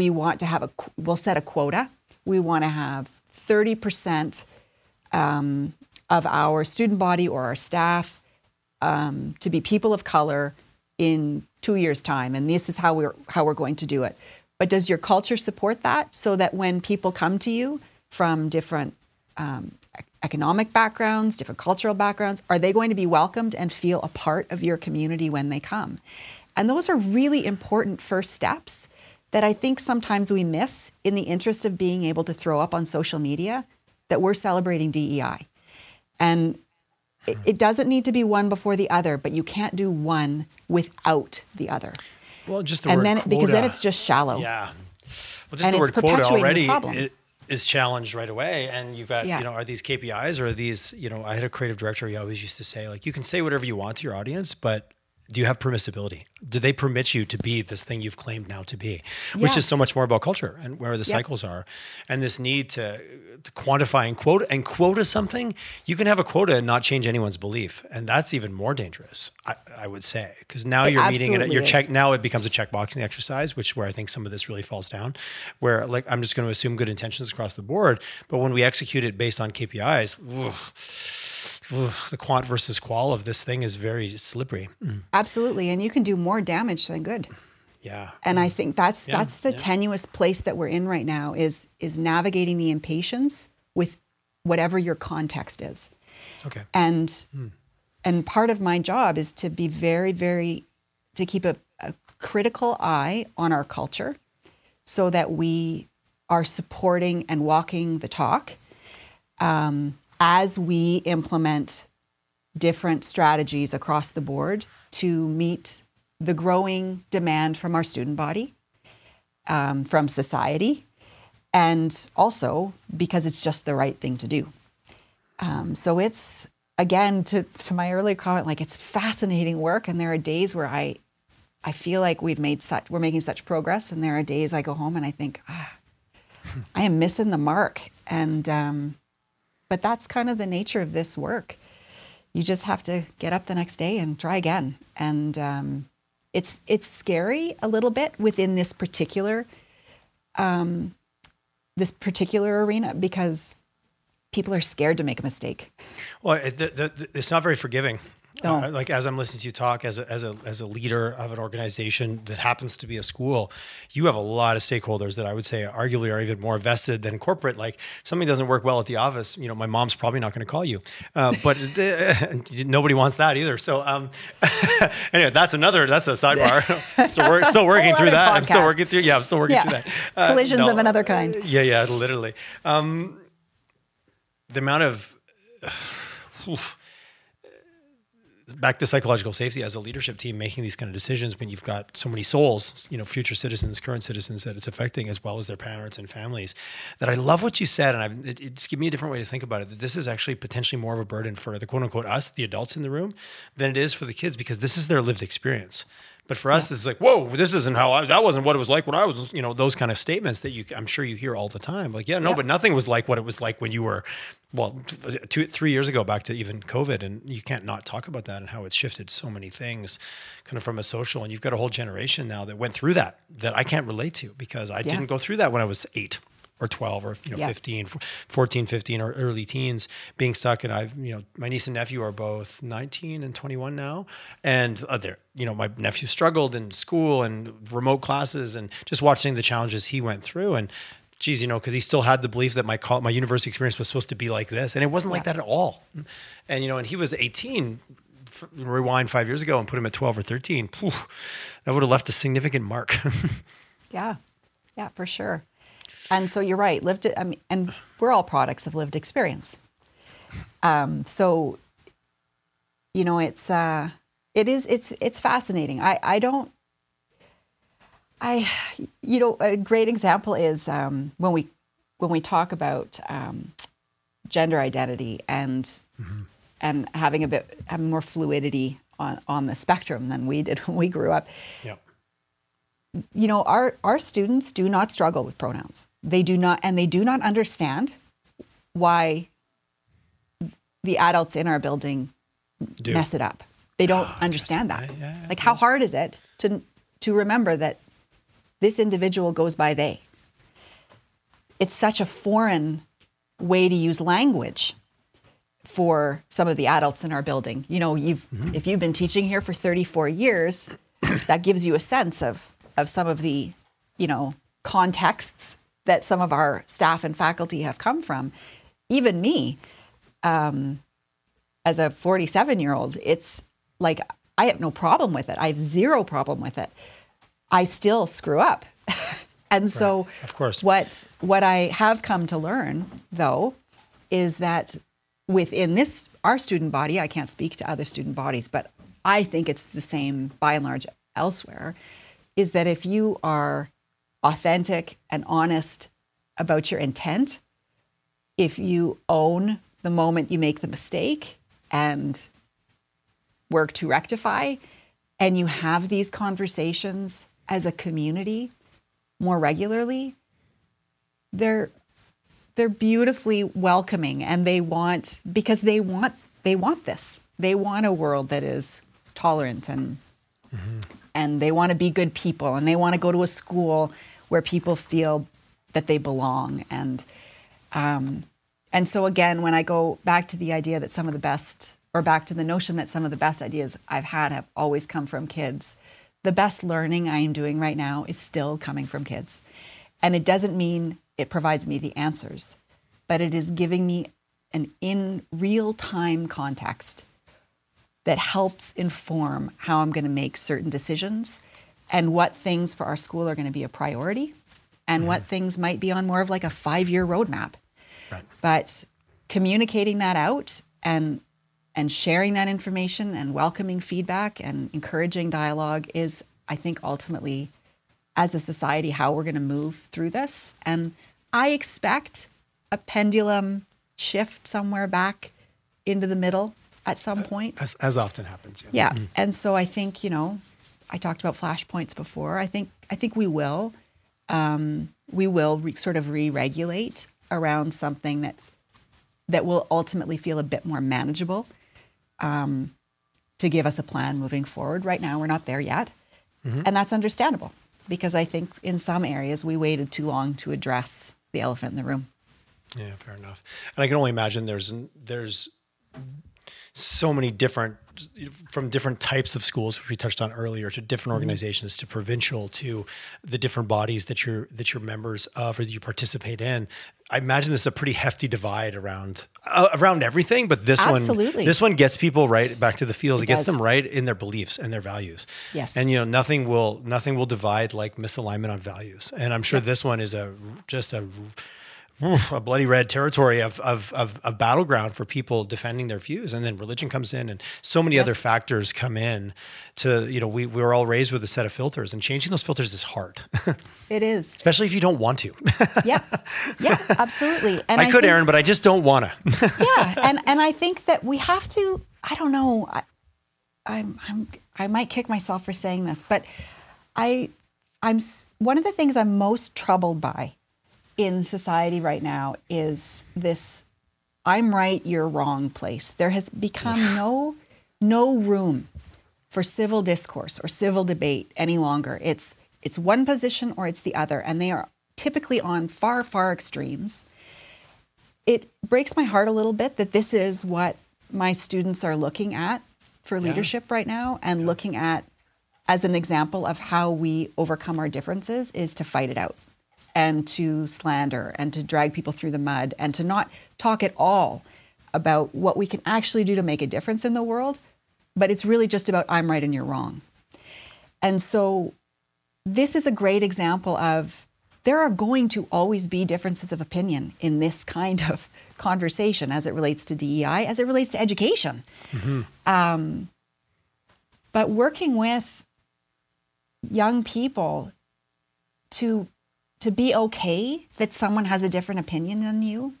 we want to have a, we'll set a quota. We want to have thirty percent um, of our student body or our staff um, to be people of color in two years' time, and this is how we're how we're going to do it. But does your culture support that, so that when people come to you from different um, economic backgrounds, different cultural backgrounds, are they going to be welcomed and feel a part of your community when they come? And those are really important first steps that I think sometimes we miss in the interest of being able to throw up on social media that we're celebrating D E I. And it doesn't need to be one before the other, but you can't do one without the other. Well, just the and word then, quota. Because then it's just shallow. Yeah. Well, just and the word quota already it is challenged right away. And you've got, yeah. you know, are these K P Is or are these, you know, I had a creative director who always used to say, like, you can say whatever you want to your audience, but do you have permissibility? Do they permit you to be this thing you've claimed now to be? Yeah. Which is so much more about culture and where the yeah. cycles are. And this need to, to quantify and quote and quota something. You can have a quota and not change anyone's belief. And that's even more dangerous, I, I would say. Because now it you're meeting it, you're check, now it becomes a checkboxing exercise, which where I think some of this really falls down, where like, I'm just going to assume good intentions across the board. But when we execute it based on K P Is, oof, Ugh, the quant versus qual of this thing is very slippery. Mm. Absolutely. And you can do more damage than good. Yeah. And mm. I think that's yeah. that's the yeah. tenuous place that we're in right now is is navigating the impatience with whatever your context is. Okay. And mm. and part of my job is to be very, very, to keep a, a critical eye on our culture so that we are supporting and walking the talk. Um as we implement different strategies across the board to meet the growing demand from our student body, um, from society, and also because it's just the right thing to do. Um, so it's, again, to, to my earlier comment, like it's fascinating work, and there are days where I I feel like we've made such, we're making such progress, and there are days I go home and I think, ah, I am missing the mark. And... Um, But that's kind of the nature of this work. You just have to get up the next day and try again. And um, it's it's scary a little bit within this particular um, this particular arena because people are scared to make a mistake. Well, it, the, the, it's not very forgiving. No. Uh, like as I'm listening to you talk as a, as a as a leader of an organization that happens to be a school, you have a lot of stakeholders that I would say arguably are even more vested than corporate. Like if something doesn't work well at the office, you know, my mom's probably not going to call you, uh, but nobody wants that either. So um, anyway, that's another that's a sidebar. I'm still, work, still working through that. Podcast. I'm still working through. Yeah, I'm still working yeah. through that. Uh, Collisions no, of another kind. Uh, yeah, yeah, literally. Um, the amount of. Uh, oof, back to psychological safety as a leadership team, making these kind of decisions when you've got so many souls, you know, future citizens, current citizens that it's affecting, as well as their parents and families, that I love what you said. And I'm, it, it just gave me a different way to think about it, that this is actually potentially more of a burden for the quote unquote us, the adults in the room, than it is for the kids, because this is their lived experience. But for us, yeah. it's like, whoa, this isn't how I, that wasn't what it was like when I was, you know, those kind of statements that you, I'm sure you hear all the time. Like, yeah, no, yeah. but nothing was like what it was like when you were, well, two, three years ago, back to even COVID. And you can't not talk about that and how it's shifted so many things kind of from a social. And you've got a whole generation now that went through that, that I can't relate to because I yeah. didn't go through that when I was eight. Or twelve or you know yeah. fifteen, fourteen, fifteen or early teens being stuck. And I've, you know, my niece and nephew are both nineteen and twenty-one now. And uh, they're, you know, my nephew struggled in school and remote classes and just watching the challenges he went through. And geez, you know, because he still had the belief that my co- my university experience was supposed to be like this. And it wasn't yeah. like that at all. And, you know, and he was eighteen, f- rewind five years ago and put him at twelve or thirteen. Phew, that would have left a significant mark. yeah. Yeah, for sure. And so you're right, lived. I mean, and we're all products of lived experience. Um, so, you know, it's uh, it is it's it's fascinating. I, I don't. I, you know, a great example is um, when we when we talk about um, gender identity and mm-hmm. and having a bit having more fluidity on, on the spectrum than we did when we grew up. Yeah. You know, our our students do not struggle with pronouns. They do not, and they do not understand why the adults in our building Dude. mess it up. They don't oh, understand that. I, yeah, like, how hard is it to to remember that this individual goes by they? It's such a foreign way to use language for some of the adults in our building. You know, you've mm-hmm. if you've been teaching here for thirty-four years, that gives you a sense of of some of the, you know, contexts that some of our staff and faculty have come from. Even me, um, as a forty-seven-year-old, it's like I have no problem with it. I have zero problem with it. I still screw up. And right. so of course. what what I have come to learn, though, is that within this, our student body, I can't speak to other student bodies, but I think it's the same by and large elsewhere, is that if you are authentic and honest about your intent, if you own the moment you make the mistake and work to rectify, and you have these conversations as a community more regularly, they're they're beautifully welcoming, and they want because they want they want this. They want a world that is tolerant and mm-hmm. and they want to be good people, and they want to go to a school where people feel that they belong. And um, and so again, when I go back to the idea that some of the best, or back to the notion that some of the best ideas I've had have always come from kids, the best learning I am doing right now is still coming from kids. And it doesn't mean it provides me the answers, but it is giving me an in real-time context that helps inform how I'm going to make certain decisions and what things for our school are going to be a priority and mm-hmm. what things might be on more of like a five-year roadmap. Right. But communicating that out and and sharing that information and welcoming feedback and encouraging dialogue is, I think, ultimately, as a society, how we're going to move through this. And I expect a pendulum shift somewhere back into the middle at some point. As, as often happens. Yeah. yeah. Mm-hmm. And so I think, you know, I talked about flashpoints before. I think I think we will. Um, we will re- sort of re-regulate around something that that will ultimately feel a bit more manageable um, to give us a plan moving forward. Right now, we're not there yet. Mm-hmm. And that's understandable because I think in some areas we waited too long to address the elephant in the room. Yeah, fair enough. And I can only imagine there's there's... so many different, from different types of schools, which we touched on earlier, to different organizations, to provincial, to the different bodies that you're, that you're members of or that you participate in. I imagine this is a pretty hefty divide around uh, around everything, but this Absolutely. one this one gets people right back to the fields. It, it gets does. them right in their beliefs and their values. Yes. And you know, nothing will nothing will divide like misalignment on values. And I'm sure yep. this one is a just a a bloody red territory of of of a battleground for people defending their views. And then religion comes in and so many yes. other factors come in to, you know, we, we were all raised with a set of filters, and changing those filters is hard. It is. Especially if you don't want to. Yeah. Yeah, absolutely. And I, I could, think, Erin, but I just don't want to. Yeah. And, and I think that we have to, I don't know, I, I'm, I'm, I might kick myself for saying this, but I, I'm, one of the things I'm most troubled by in society right now is this I'm right, you're wrong place. There has become no no room for civil discourse or civil debate any longer. It's it's one position or it's the other, and they are typically on far, far extremes. It breaks my heart a little bit that this is what my students are looking at for leadership yeah. right now, and yeah. looking at as an example of how we overcome our differences is to fight it out, and to slander, and to drag people through the mud, and to not talk at all about what we can actually do to make a difference in the world. But it's really just about I'm right and you're wrong. And so this is a great example of there are going to always be differences of opinion in this kind of conversation as it relates to D E I, as it relates to education. Mm-hmm. Um, but working with young people to to be okay that someone has a different opinion than you,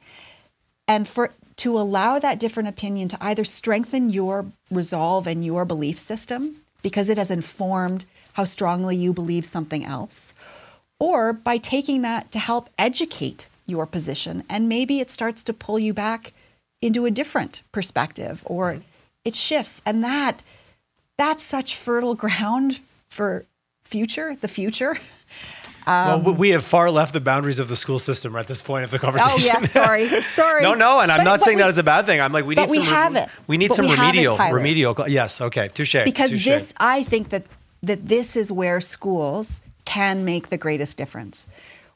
and for to allow that different opinion to either strengthen your resolve and your belief system because it has informed how strongly you believe something else, or by taking that to help educate your position, and maybe it starts to pull you back into a different perspective, or it shifts. And that that's such fertile ground for future, the future. Um, well, we have far left the boundaries of the school system at this point of the conversation. Oh, yeah, sorry, sorry. no, no, and I'm but, not but saying we, that as a bad thing. I'm like, we need we some, have it. we need but some we remedial, have it, remedial. Yes, okay, touche. Because touche. this, I think that that this is where schools can make the greatest difference.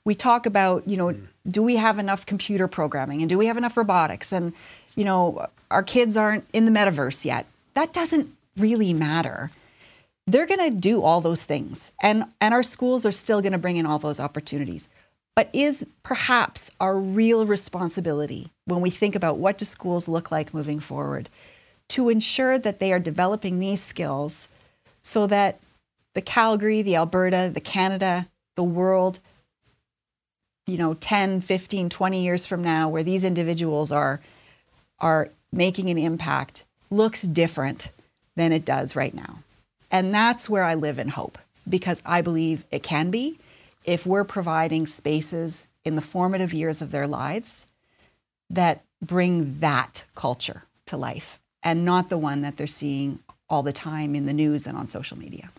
We talk about, you know, mm. do we have enough computer programming, and do we have enough robotics, and you know, our kids aren't in the metaverse yet. That doesn't really matter. They're going to do all those things, and, and our schools are still going to bring in all those opportunities. But is perhaps our real responsibility when we think about what do schools look like moving forward to ensure that they are developing these skills so that the Calgary, the Alberta, the Canada, the world, you know, ten, fifteen, twenty years from now, where these individuals are, are making an impact, looks different than it does right now. And that's where I live in hope, because I believe it can be if we're providing spaces in the formative years of their lives that bring that culture to life, and not the one that they're seeing all the time in the news and on social media.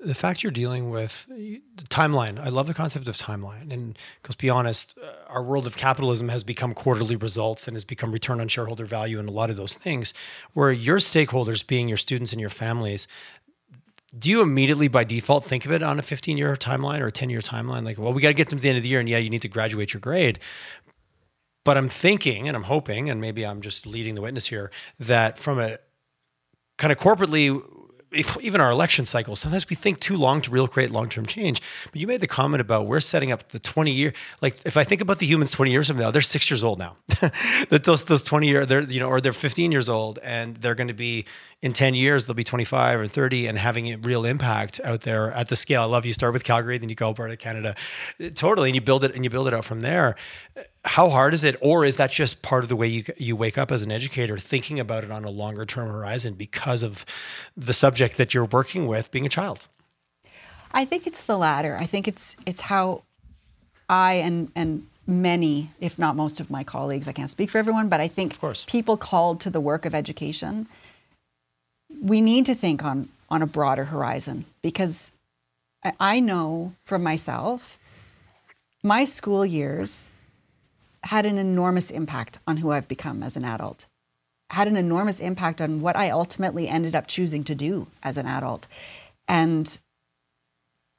The fact you're dealing with the timeline, I love the concept of timeline. And because, be honest, our world of capitalism has become quarterly results and has become return on shareholder value and a lot of those things, where your stakeholders being your students and your families, do you immediately by default think of it on a fifteen-year timeline or a ten-year timeline? Like, well, we got to get them to the end of the year, and yeah, you need to graduate your grade. But I'm thinking, and I'm hoping, and maybe I'm just leading the witness here, that from a kind of corporately, if even our election cycle, sometimes we think too long to really create long-term change. But you made the comment about we're setting up the twenty-year, like if I think about the humans twenty years from now, they're six years old now. That those those twenty-year, they're you know, or they're fifteen years old, and they're going to be in ten years, they'll be twenty-five or thirty, and having a real impact out there at the scale. I love you start with Calgary, then you go Alberta, Canada, totally, and you build it and you build it out from there. How hard is it, or is that just part of the way you you wake up as an educator, thinking about it on a longer term horizon because of the subject that you're working with being a child? I think it's the latter. I think it's it's how I and and many, if not most of my colleagues, I can't speak for everyone, but I think people called to the work of education, we need to think on on a broader horizon, because I know from myself, my school years had an enormous impact on who I've become as an adult. had an enormous impact on what I ultimately ended up choosing to do as an adult. And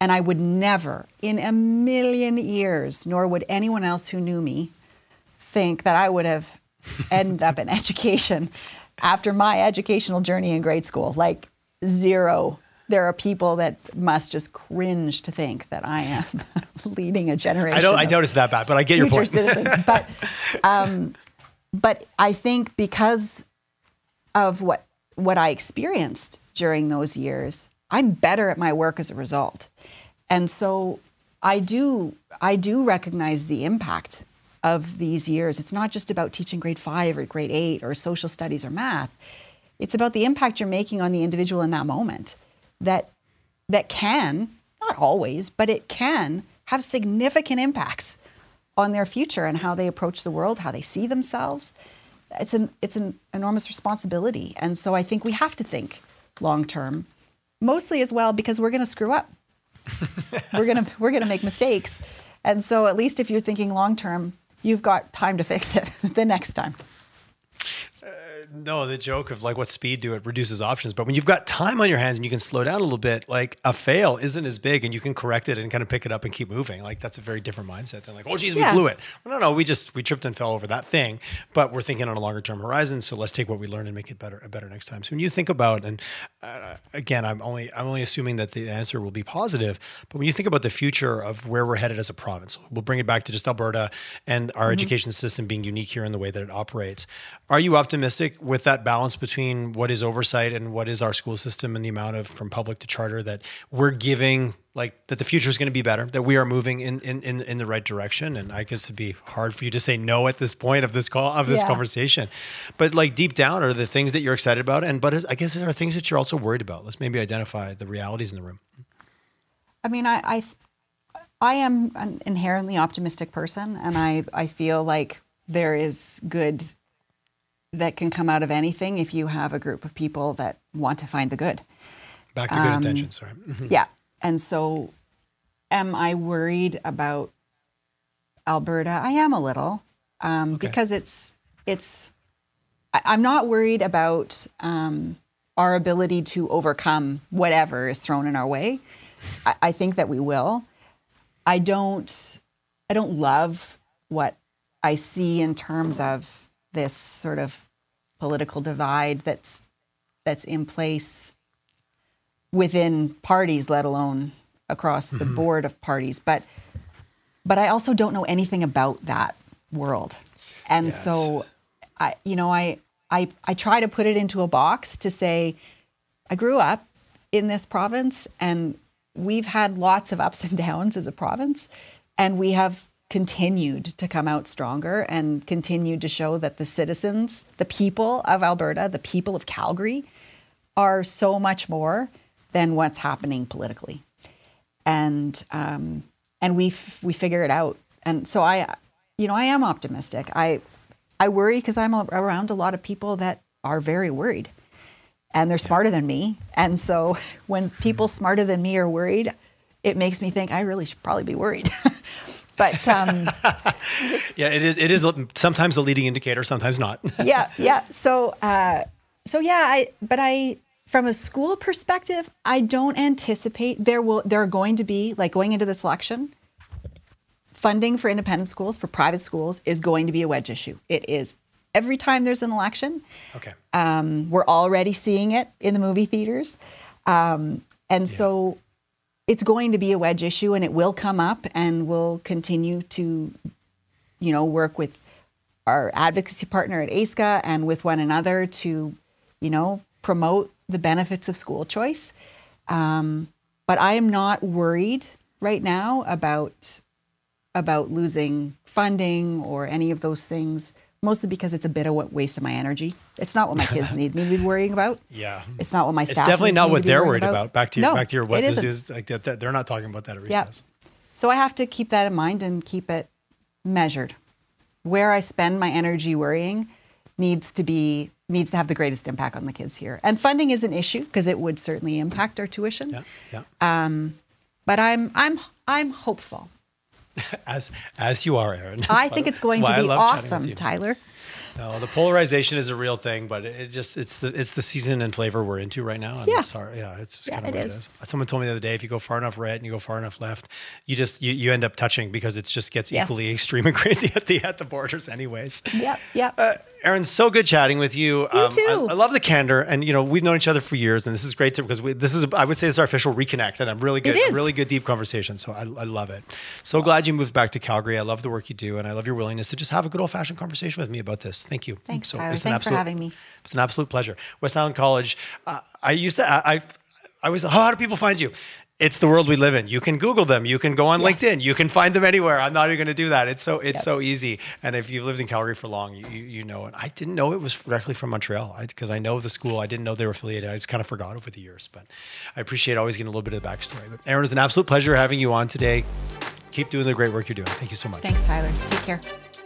and I would never in a million years, nor would anyone else who knew me, think that I would have ended up in education after my educational journey in grade school. Like, zero. There are people that must just cringe to think that I am leading a generation. I don't. I noticed that bad, but I get your point. Future citizens, but um, but I think because of what what I experienced during those years, I'm better at my work as a result, and so I do. I do recognize the impact of these years. It's not just about teaching grade five or grade eight or social studies or math. It's about the impact you're making on the individual in that moment. That that can, not always, but it can have significant impacts on their future and how they approach the world, how they see themselves. It's an it's an enormous responsibility. And so I think we have to think long term, mostly as well, because we're gonna screw up. we're gonna we're gonna make mistakes. And so at least if you're thinking long term, you've got time to fix it the next time. No, the joke of like, what speed do it reduces options. But when you've got time on your hands and you can slow down a little bit, like a fail isn't as big and you can correct it and kind of pick it up and keep moving. Like, that's a very different mindset than like, oh, geez, we yeah. blew it. Well, no, no, we just, we tripped and fell over that thing, but we're thinking on a longer term horizon. So let's take what we learned and make it better better next time. So when you think about, and uh, again, I'm only, I'm only assuming that the answer will be positive, but when you think about the future of where we're headed as a province, we'll bring it back to just Alberta and our mm-hmm. education system being unique here in the way that it operates. Are you optimistic with that balance between what is oversight and what is our school system and the amount of from public to charter that we're giving, like that the future is going to be better, that we are moving in, in, in, in the right direction? And I guess it'd be hard for you to say no at this point of this call, of this yeah. conversation, but like deep down are the things that you're excited about. And, but I guess there are things that you're also worried about. Let's maybe identify the realities in the room. I mean, I, I, I am an inherently optimistic person and I, I feel like there is good that can come out of anything if you have a group of people that want to find the good. Back to good um, intentions, sorry. Yeah. And so am I worried about Alberta? I am a little um, okay. because it's, it's. I, I'm not worried about um, our ability to overcome whatever is thrown in our way. I, I think that we will. I don't, I don't love what I see in terms of this sort of political divide that's that's in place within parties, let alone across mm-hmm. the board of parties. But but I also don't know anything about that world. And yes. so, I you know, I, I I try to put it into a box to say, I grew up in this province and we've had lots of ups and downs as a province, and we have continued to come out stronger and continued to show that the citizens, the people of Alberta, the people of Calgary are so much more than what's happening politically. And um, and we f- we figure it out. And so I, you know, I am optimistic. I, I worry because I'm around a lot of people that are very worried and they're smarter than me. And so when people smarter than me are worried, it makes me think I really should probably be worried. But um, yeah, it is. It is sometimes a leading indicator, sometimes not. yeah, yeah. So, uh, so yeah. I but I, from a school perspective, I don't anticipate there will there are going to be like going into this election. Funding for independent schools, for private schools, is going to be a wedge issue. It is every time there's an election. Okay. Um, we're already seeing it in the movie theaters, um, and yeah. so. It's going to be a wedge issue and it will come up, and we'll continue to, you know, work with our advocacy partner at A S C A and with one another to, you know, promote the benefits of school choice. Um, but I am not worried right now about, about losing funding or any of those things, mostly because it's a bit of a waste of my energy. It's not what my kids need me to be worrying about. Yeah. It's not what my staff needs me to be worrying about. It's definitely not what they're worried about. Back to your, no, back to your what this is, like that, that, they're not talking about that at recess. Yeah. So I have to keep that in mind and keep it measured. Where I spend my energy worrying needs to be, needs to have the greatest impact on the kids here. And funding is an issue because it would certainly impact our tuition. Yeah, yeah. Um, but I'm, I'm, I'm hopeful. As as you are, Erin. I think it's going to be awesome, Tyler. No, the polarization is a real thing, but it just it's the it's the season and flavor we're into right now. And yeah. It's hard. Yeah, it's just yeah, kind of it what is. it is. Someone told me the other day, if you go far enough right and you go far enough left, you just you, you end up touching because it just gets yes. equally extreme and crazy at the at the borders anyways. Yep, yep. Uh, Erin, so good chatting with you. You um, too. I, I love the candor, and you know we've known each other for years, and this is great too, because we, this is I would say this is our official reconnect, and I'm really good, a really good deep conversation. So I, I love it. So wow. glad you moved back to Calgary. I love the work you do, and I love your willingness to just have a good old fashioned conversation with me about this. Thank you. Thanks, so, Tyler. Thanks absolute, for having me. It's an absolute pleasure. West Island College. Uh, I used to. I. I, I was. Oh, how do people find you? It's the world we live in. You can Google them. You can go on yes. LinkedIn. You can find them anywhere. I'm not even going to do that. It's so. It's yep. so easy. And if you've lived in Calgary for long, you you know it. I didn't know it was directly from Montreal because I, I know the school. I didn't know they were affiliated. I just kind of forgot over the years. But I appreciate always getting a little bit of the backstory. But Erin, it's an absolute pleasure having you on today. Keep doing the great work you're doing. Thank you so much. Thanks, Tyler. Take care.